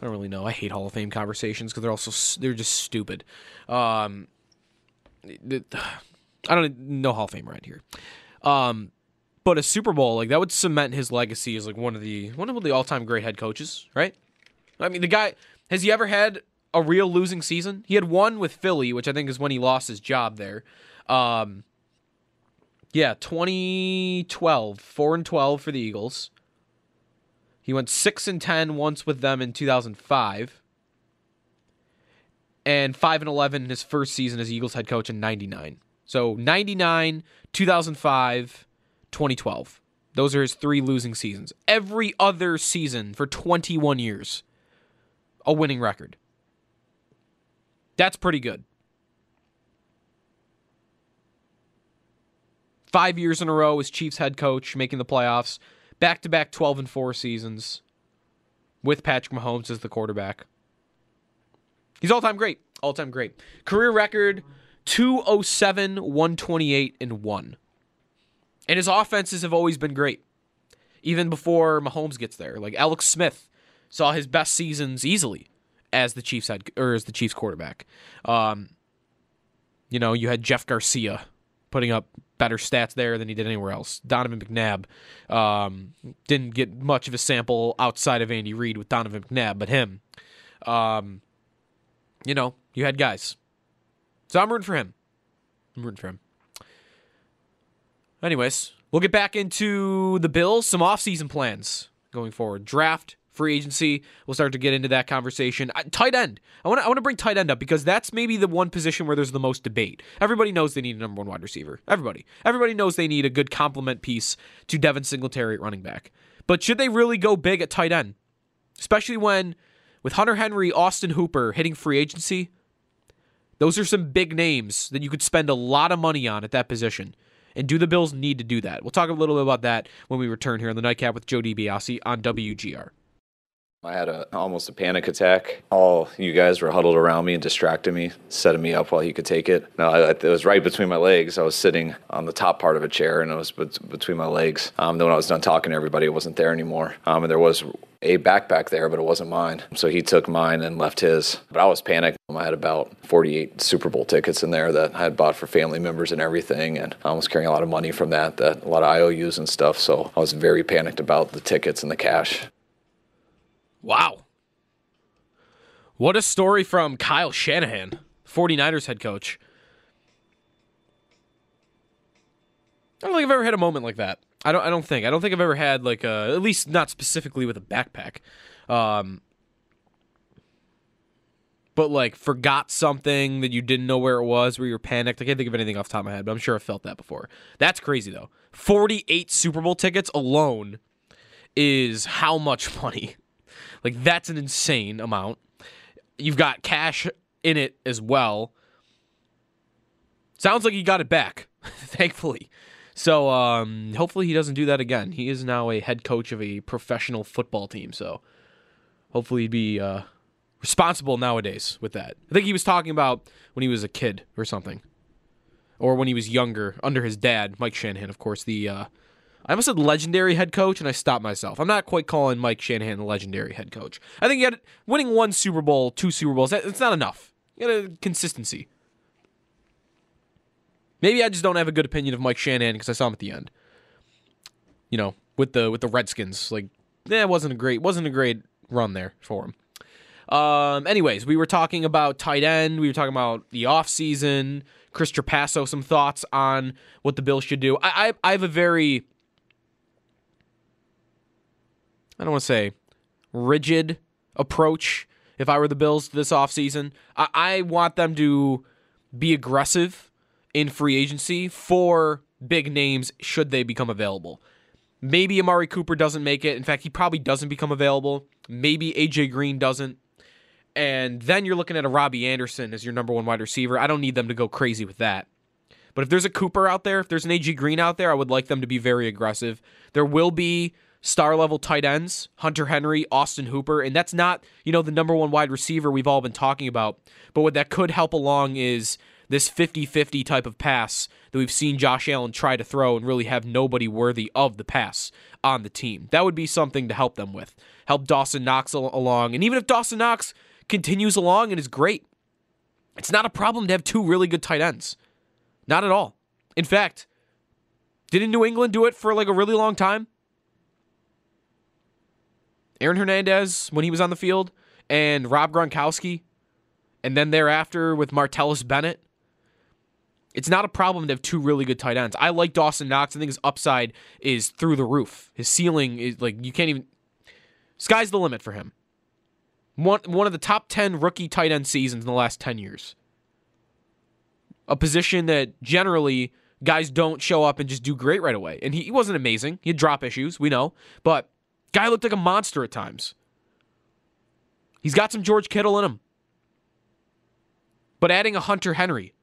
I don't really know. I hate Hall of Fame conversations because they're also they're just stupid. Um, I don't know Hall of Fame right here. Um, but a Super Bowl, like, that would cement his legacy as like one of the one of the all time great head coaches, right? I mean, the guy, has he ever had a real losing season? He had one with Philly, which I think is when he lost his job there. Um, Yeah, twenty twelve, four and twelve for the Eagles. He went six and ten once with them in two thousand five. And five and eleven in his first season as Eagles head coach in ninety-nine. So ninety-nine, two thousand five, twenty twelve. Those are his three losing seasons. Every other season for twenty-one years, a winning record. That's pretty good. Five years in a row as Chiefs head coach, making the playoffs. Back-to-back twelve and four seasons with Patrick Mahomes as the quarterback. He's all-time great. All-time great. Career record, two oh seven, one twenty-eight, and one. And his offenses have always been great, even before Mahomes gets there. Like, Alex Smith saw his best seasons easily as the Chiefs head, or as the Chiefs quarterback. Um, you know, you had Jeff Garcia putting up better stats there than he did anywhere else. Donovan McNabb um, didn't get much of a sample outside of Andy Reid with Donovan McNabb, but him. Um, you know, you had guys. So I'm rooting for him. I'm rooting for him. Anyways, we'll get back into the Bills. Some offseason plans going forward. Draft, free agency. We'll start to get into that conversation. I, tight end. I want to I want to bring tight end up because that's maybe the one position where there's the most debate. Everybody knows they need a number one wide receiver. Everybody. Everybody knows they need a good complement piece to Devin Singletary at running back. But should they really go big at tight end? Especially when with Hunter Henry, Austin Hooper hitting free agency, those are some big names that you could spend a lot of money on at that position. And do the Bills need to do that? We'll talk a little bit about that when we return here on the Nightcap with Joe DiBiase on W G R. I had a, almost a panic attack. All you guys were huddled around me and distracting me, setting me up while you could take it. No, I, it was right between my legs. I was sitting on the top part of a chair, and it was bet- between my legs. Um, then when I was done talking to everybody, it wasn't there anymore. Um, and there was a backpack there, but it wasn't mine. So he took mine and left his. But I was panicked. I had about forty-eight Super Bowl tickets in there that I had bought for family members and everything. And I was carrying a lot of money from that, that a lot of I O Us and stuff. So I was very panicked about the tickets and the cash. Wow. What a story from Kyle Shanahan, forty-niners head coach. I don't think I've ever had a moment like that. I don't I don't think. I don't think I've ever had, like, a, at least not specifically with a backpack. Um, but, like, forgot something that you didn't know where it was, where you were panicked. I can't think of anything off the top of my head, but I'm sure I've felt that before. That's crazy, though. forty-eight Super Bowl tickets alone is how much money? Like, that's an insane amount. You've got cash in it as well. Sounds like he got it back, thankfully. So, um, hopefully he doesn't do that again. He is now a head coach of a professional football team, so hopefully he'd be uh, responsible nowadays with that. I think he was talking about when he was a kid or something. or when he was younger, under his dad, Mike Shanahan, of course, the uh, I almost said legendary head coach, and I stopped myself. I'm not quite calling Mike Shanahan the legendary head coach. I think you got winning one Super Bowl, two Super Bowls, that, it's not enough. You got a consistency. Maybe I just don't have a good opinion of Mike Shanahan because I saw him at the end. You know, with the with the Redskins, like, eh, it wasn't a great wasn't a great run there for him. Um, anyways, we were talking about tight end. We were talking about the offseason. Chris Trapasso, some thoughts on what the Bills should do. I, I, I have a very, I don't want to say rigid approach if I were the Bills this offseason. I, I want them to be aggressive in free agency for big names should they become available. Maybe Amari Cooper doesn't make it. In fact, he probably doesn't become available. Maybe A J. Green doesn't. And then you're looking at a Robbie Anderson as your number one wide receiver. I don't need them to go crazy with that. But if there's a Cooper out there, if there's an A J. Green out there, I would like them to be very aggressive. There will be star-level tight ends, Hunter Henry, Austin Hooper, and that's not, you know, the number one wide receiver we've all been talking about. But what that could help along is this fifty-fifty type of pass that we've seen Josh Allen try to throw and really have nobody worthy of the pass on the team. That would be something to help them with. Help Dawson Knox along. And even if Dawson Knox continues along and is great, it's not a problem to have two really good tight ends. Not at all. In fact, didn't New England do it for like a really long time? Aaron Hernandez, when he was on the field, and Rob Gronkowski, and then thereafter with Martellus Bennett. It's not a problem to have two really good tight ends. I like Dawson Knox. I think his upside is through the roof. His ceiling is like, you can't even, sky's the limit for him. One, one of the top ten rookie tight end seasons in the last ten years. A position that generally guys don't show up and just do great right away. And he, he wasn't amazing. He had drop issues, we know. But guy looked like a monster at times. He's got some George Kittle in him. But adding a Hunter Henry,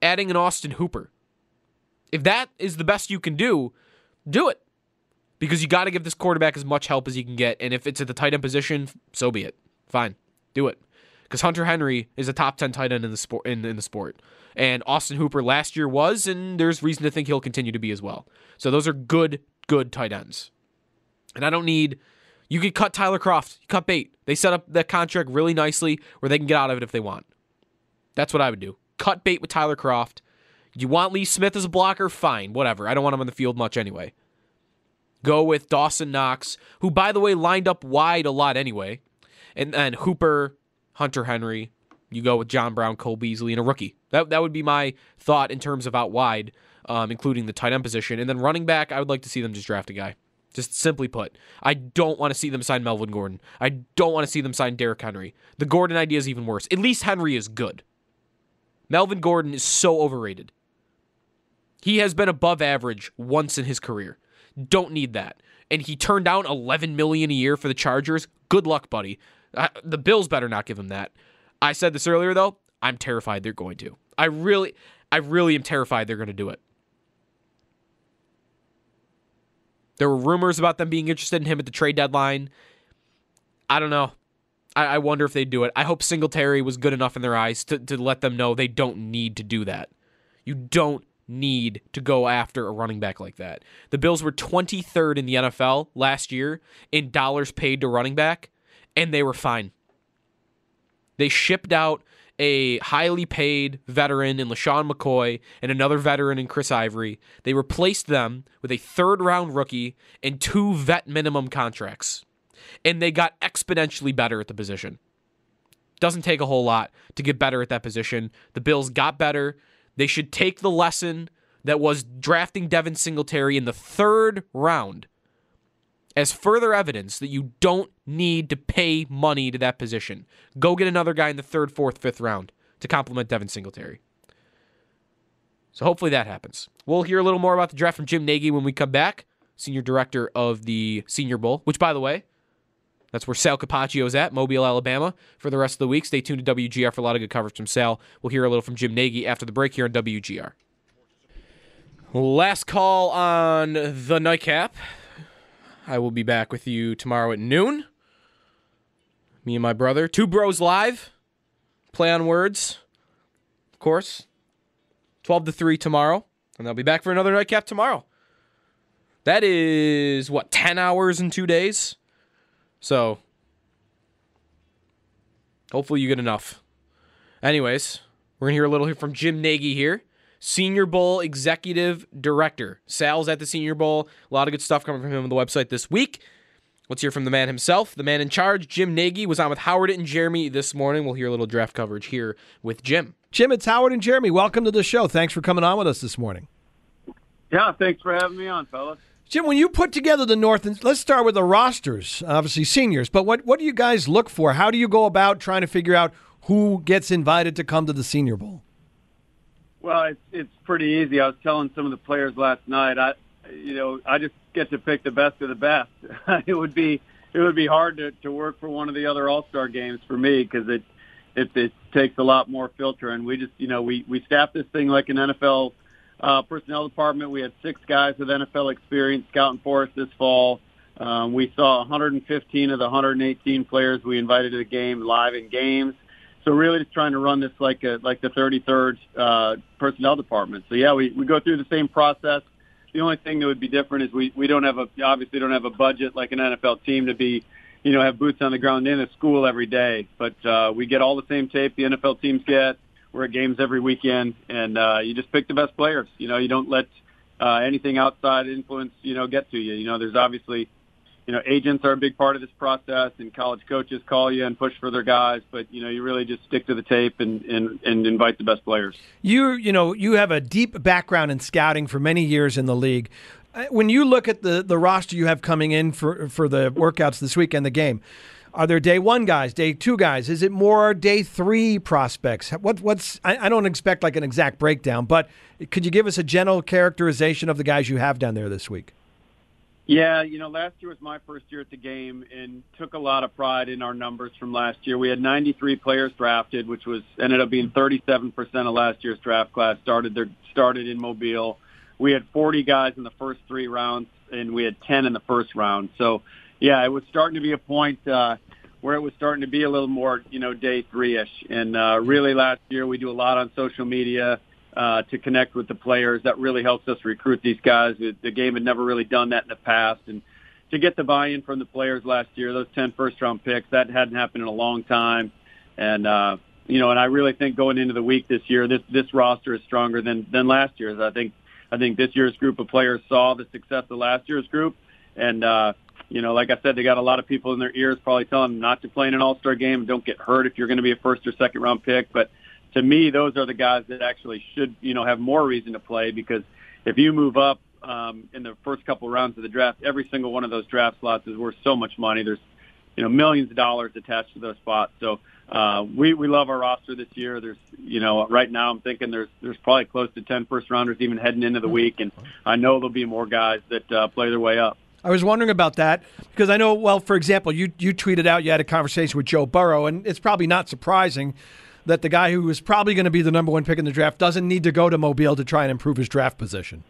adding an Austin Hooper, if that is the best you can do, do it. Because you got to give this quarterback as much help as he can get. And if it's at the tight end position, so be it. Fine. Do it. Because Hunter Henry is a top ten tight end in the sport, in, in the sport. And Austin Hooper last year was, and there's reason to think he'll continue to be as well. So those are good, good tight ends. And I don't need, you could cut Tyler Kroft, cut bait. They set up that contract really nicely where they can get out of it if they want. That's what I would do. Cut bait with Tyler Kroft. You want Lee Smith as a blocker? Fine, whatever. I don't want him on the field much anyway. Go with Dawson Knox, who, by the way, lined up wide a lot anyway. And then Hooper, Hunter Henry. You go with John Brown, Cole Beasley, and a rookie. That that would be my thought in terms of out wide, um, including the tight end position. And then running back, I would like to see them just draft a guy. Just simply put, I don't want to see them sign Melvin Gordon. I don't want to see them sign Derrick Henry. The Gordon idea is even worse. At least Henry is good. Melvin Gordon is so overrated. He has been above average once in his career. Don't need that. And he turned down eleven million dollars a year for the Chargers. Good luck, buddy. I, the Bills better not give him that. I said this earlier, though. I'm terrified they're going to. I really, I really am terrified they're going to do it. There were rumors about them being interested in him at the trade deadline. I don't know. I wonder if they do it. I hope Singletary was good enough in their eyes to, to let them know they don't need to do that. You don't need to go after a running back like that. The Bills were twenty-third in the N F L last year in dollars paid to running back, and they were fine. They shipped out a highly paid veteran in LeSean McCoy and another veteran in Chris Ivory. They replaced them with a third-round rookie and two vet minimum contracts. And they got exponentially better at the position. Doesn't take a whole lot to get better at that position. The Bills got better. They should take the lesson that was drafting Devin Singletary in the third round as further evidence that you don't need to pay money to that position. Go get another guy in the third, fourth, fifth round to complement Devin Singletary. So hopefully that happens. We'll hear a little more about the draft from Jim Nagy when we come back, senior director of the Senior Bowl, which, by the way, that's where Sal Capaccio is at, Mobile, Alabama, for the rest of the week. Stay tuned to W G R for a lot of good coverage from Sal. We'll hear a little from Jim Nagy after the break here on W G R. Last call on the nightcap. I will be back with you tomorrow at noon. Me and my brother. Two Bros Live. Play on words, of course. twelve to three tomorrow, and they'll be back for another nightcap tomorrow. That is, what, ten hours in two days? So, hopefully you get enough. Anyways, we're going to hear a little here from Jim Nagy here, Senior Bowl Executive Director. Sal's at the Senior Bowl. A lot of good stuff coming from him on the website this week. Let's hear from the man himself. The man in charge, Jim Nagy, was on with Howard and Jeremy this morning. We'll hear a little draft coverage here with Jim. Jim, it's Howard and Jeremy. Welcome to the show. Thanks for coming on with us this morning. Yeah, thanks for having me on, fellas. Jim, when you put together the North, and let's start with the rosters, obviously seniors, but what, what do you guys look for? How do you go about trying to figure out who gets invited to come to the Senior Bowl? Well, it's, it's pretty easy. I was telling some of the players last night, I, you know, I just get to pick the best of the best. It would be it would be hard to, to work for one of the other All-Star games for me because it, it it takes a lot more filtering. We just, you know, we, we staff this thing like an N F L Uh, personnel department. We had six guys with N F L experience scouting for us this fall. Um, we saw one hundred fifteen of the one hundred eighteen players we invited to the game live in games. So really just trying to run this like a, like the thirty-third uh, personnel department. So, yeah, we, we go through the same process. The only thing that would be different is we, we don't have a obviously don't have a budget like an N F L team to be, you know, have boots on the ground in a school every day. But uh, we get all the same tape the N F L teams get. We're at games every weekend, and uh, you just pick the best players. You know, you don't let uh, anything outside influence, you know, get to you. You know, there's obviously, you know, agents are a big part of this process, and college coaches call you and push for their guys. But, you know, you really just stick to the tape and, and, and invite the best players. You, you know, you have a deep background in scouting for many years in the league. When you look at the, the roster you have coming in for, for the workouts this weekend, the game, are there day one guys, day two guys? Is it more day three prospects? What, what's? I, I don't expect like an exact breakdown, but could you give us a general characterization of the guys you have down there this week? Yeah, you know, last year was my first year at the game and took a lot of pride in our numbers from last year. We had ninety-three players drafted, which was ended up being thirty-seven percent of last year's draft class started their, started in Mobile. We had forty guys in the first three rounds, and we had ten in the first round. So, yeah, it was starting to be a point uh, where it was starting to be a little more, you know, day three-ish. And uh, really last year we do a lot on social media uh, to connect with the players. That really helps us recruit these guys. The game had never really done that in the past. And to get the buy-in from the players last year, those ten first-round picks, that hadn't happened in a long time. And, uh, you know, and I really think going into the week this year, this, this roster is stronger than, than last year's. I think I think this year's group of players saw the success of last year's group. And, uh, you know, like I said, they got a lot of people in their ears probably telling them not to play in an all-star game. Don't get hurt if you're going to be a first or second-round pick. But to me, those are the guys that actually should, you know, have more reason to play because if you move up um, in the first couple rounds of the draft, every single one of those draft slots is worth so much money. There's, you know, millions of dollars attached to those spots. So uh, we, we love our roster this year. There's, you know, right now I'm thinking there's there's probably close to ten first-rounders even heading into the week, and I know there'll be more guys that uh, play their way up. I was wondering about that because I know, well, for example, you, you tweeted out you had a conversation with Joe Burrow, and it's probably not surprising that the guy who is probably going to be the number one pick in the draft doesn't need to go to Mobile to try and improve his draft position.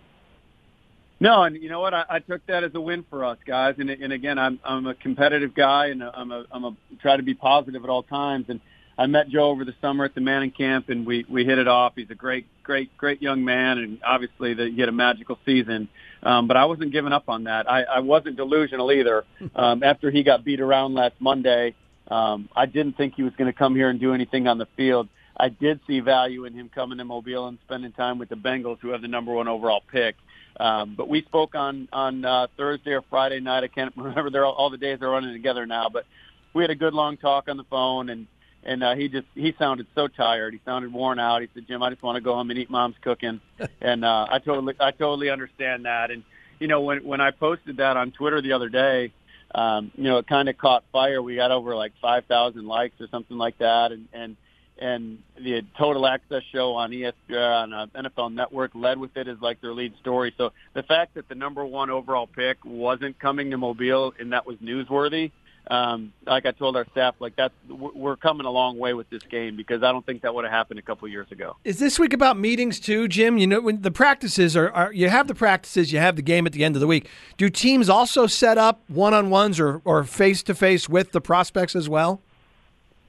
No, and you know what? I, I took that as a win for us, guys. And, and again, I'm I'm a competitive guy, and I'm a I'm a try to be positive at all times. And I met Joe over the summer at the Manning camp, and we we hit it off. He's a great, great, great young man, and obviously the, he had a magical season. Um, but I wasn't giving up on that. I, I wasn't delusional either. Um, after he got beat around last Monday, um, I didn't think he was going to come here and do anything on the field. I did see value in him coming to Mobile and spending time with the Bengals, who have the number one overall pick. Um, but we spoke on, on uh, Thursday or Friday night. I can't remember. They're all, all the days are running together now. But we had a good long talk on the phone, and, and uh, he just he sounded so tired. He sounded worn out. He said, Jim, I just want to go home and eat Mom's cooking. And uh, I totally I totally understand that. And, you know, when, when I posted that on Twitter the other day, um, you know, it kind of caught fire. We got over like five thousand likes or something like that, and, and And the Total Access show on E S P N, on uh, N F L Network, led with it as like their lead story. So the fact that the number one overall pick wasn't coming to Mobile and that was newsworthy, um, like I told our staff, like that's we're coming a long way with this game because I don't think that would have happened a couple years ago. Is this week about meetings too, Jim? You know, when the practices are, are you have the practices, you have the game at the end of the week. Do teams also set up one-on-ones or or face-to-face with the prospects as well?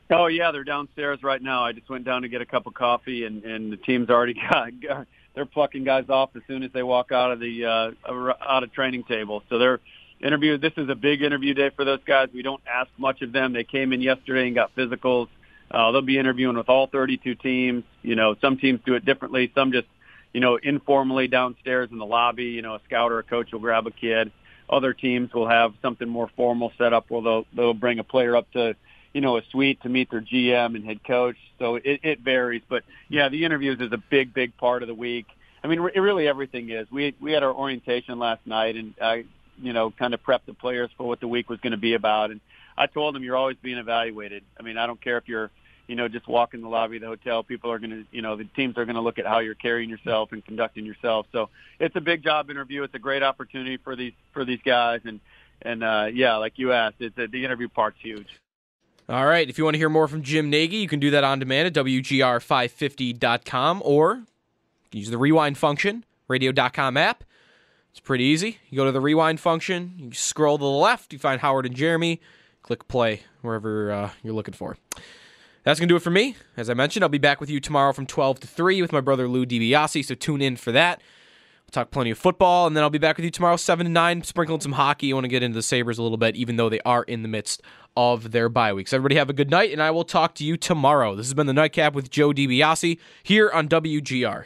Oh, yeah, they're downstairs right now. I just went down to get a cup of coffee, and, and the team's already got they're plucking guys off as soon as they walk out of the uh, out of training table. So they're interviewed. This is a big interview day for those guys. We don't ask much of them. They came in yesterday and got physicals. Uh, they'll be interviewing with all thirty-two teams. You know, some teams do it differently. Some just, you know, informally downstairs in the lobby, you know, a scout or a coach will grab a kid. Other teams will have something more formal set up where they'll, they'll bring a player up to, you know, a suite to meet their G M and head coach. So it, it varies. But, yeah, the interviews is a big, big part of the week. I mean, it really everything is. We we had our orientation last night, and I, you know, kind of prepped the players for what the week was going to be about. And I told them, you're always being evaluated. I mean, I don't care if you're, you know, just walk in the lobby of the hotel. People are going to, you know, the teams are going to look at how you're carrying yourself and conducting yourself. So it's a big job interview. It's a great opportunity for these for these guys. And, and uh, yeah, like you asked, it's a, the interview part's huge. All right. If you want to hear more from Jim Nagy, you can do that on demand at W G R five fifty dot com or use the rewind function, radio dot com app. It's pretty easy. You go to the rewind function, you scroll to the left, you find Howard and Jeremy, click play wherever uh, you're looking for. That's going to do it for me. As I mentioned, I'll be back with you tomorrow from twelve to three with my brother Lou DiBiase, so tune in for that. We'll talk plenty of football, and then I'll be back with you tomorrow seven to nine, sprinkling some hockey. I want to get into the Sabres a little bit, even though they are in the midst of their bye weeks. Everybody have a good night, and I will talk to you tomorrow. This has been The Nightcap with Joe DiBiase here on W G R.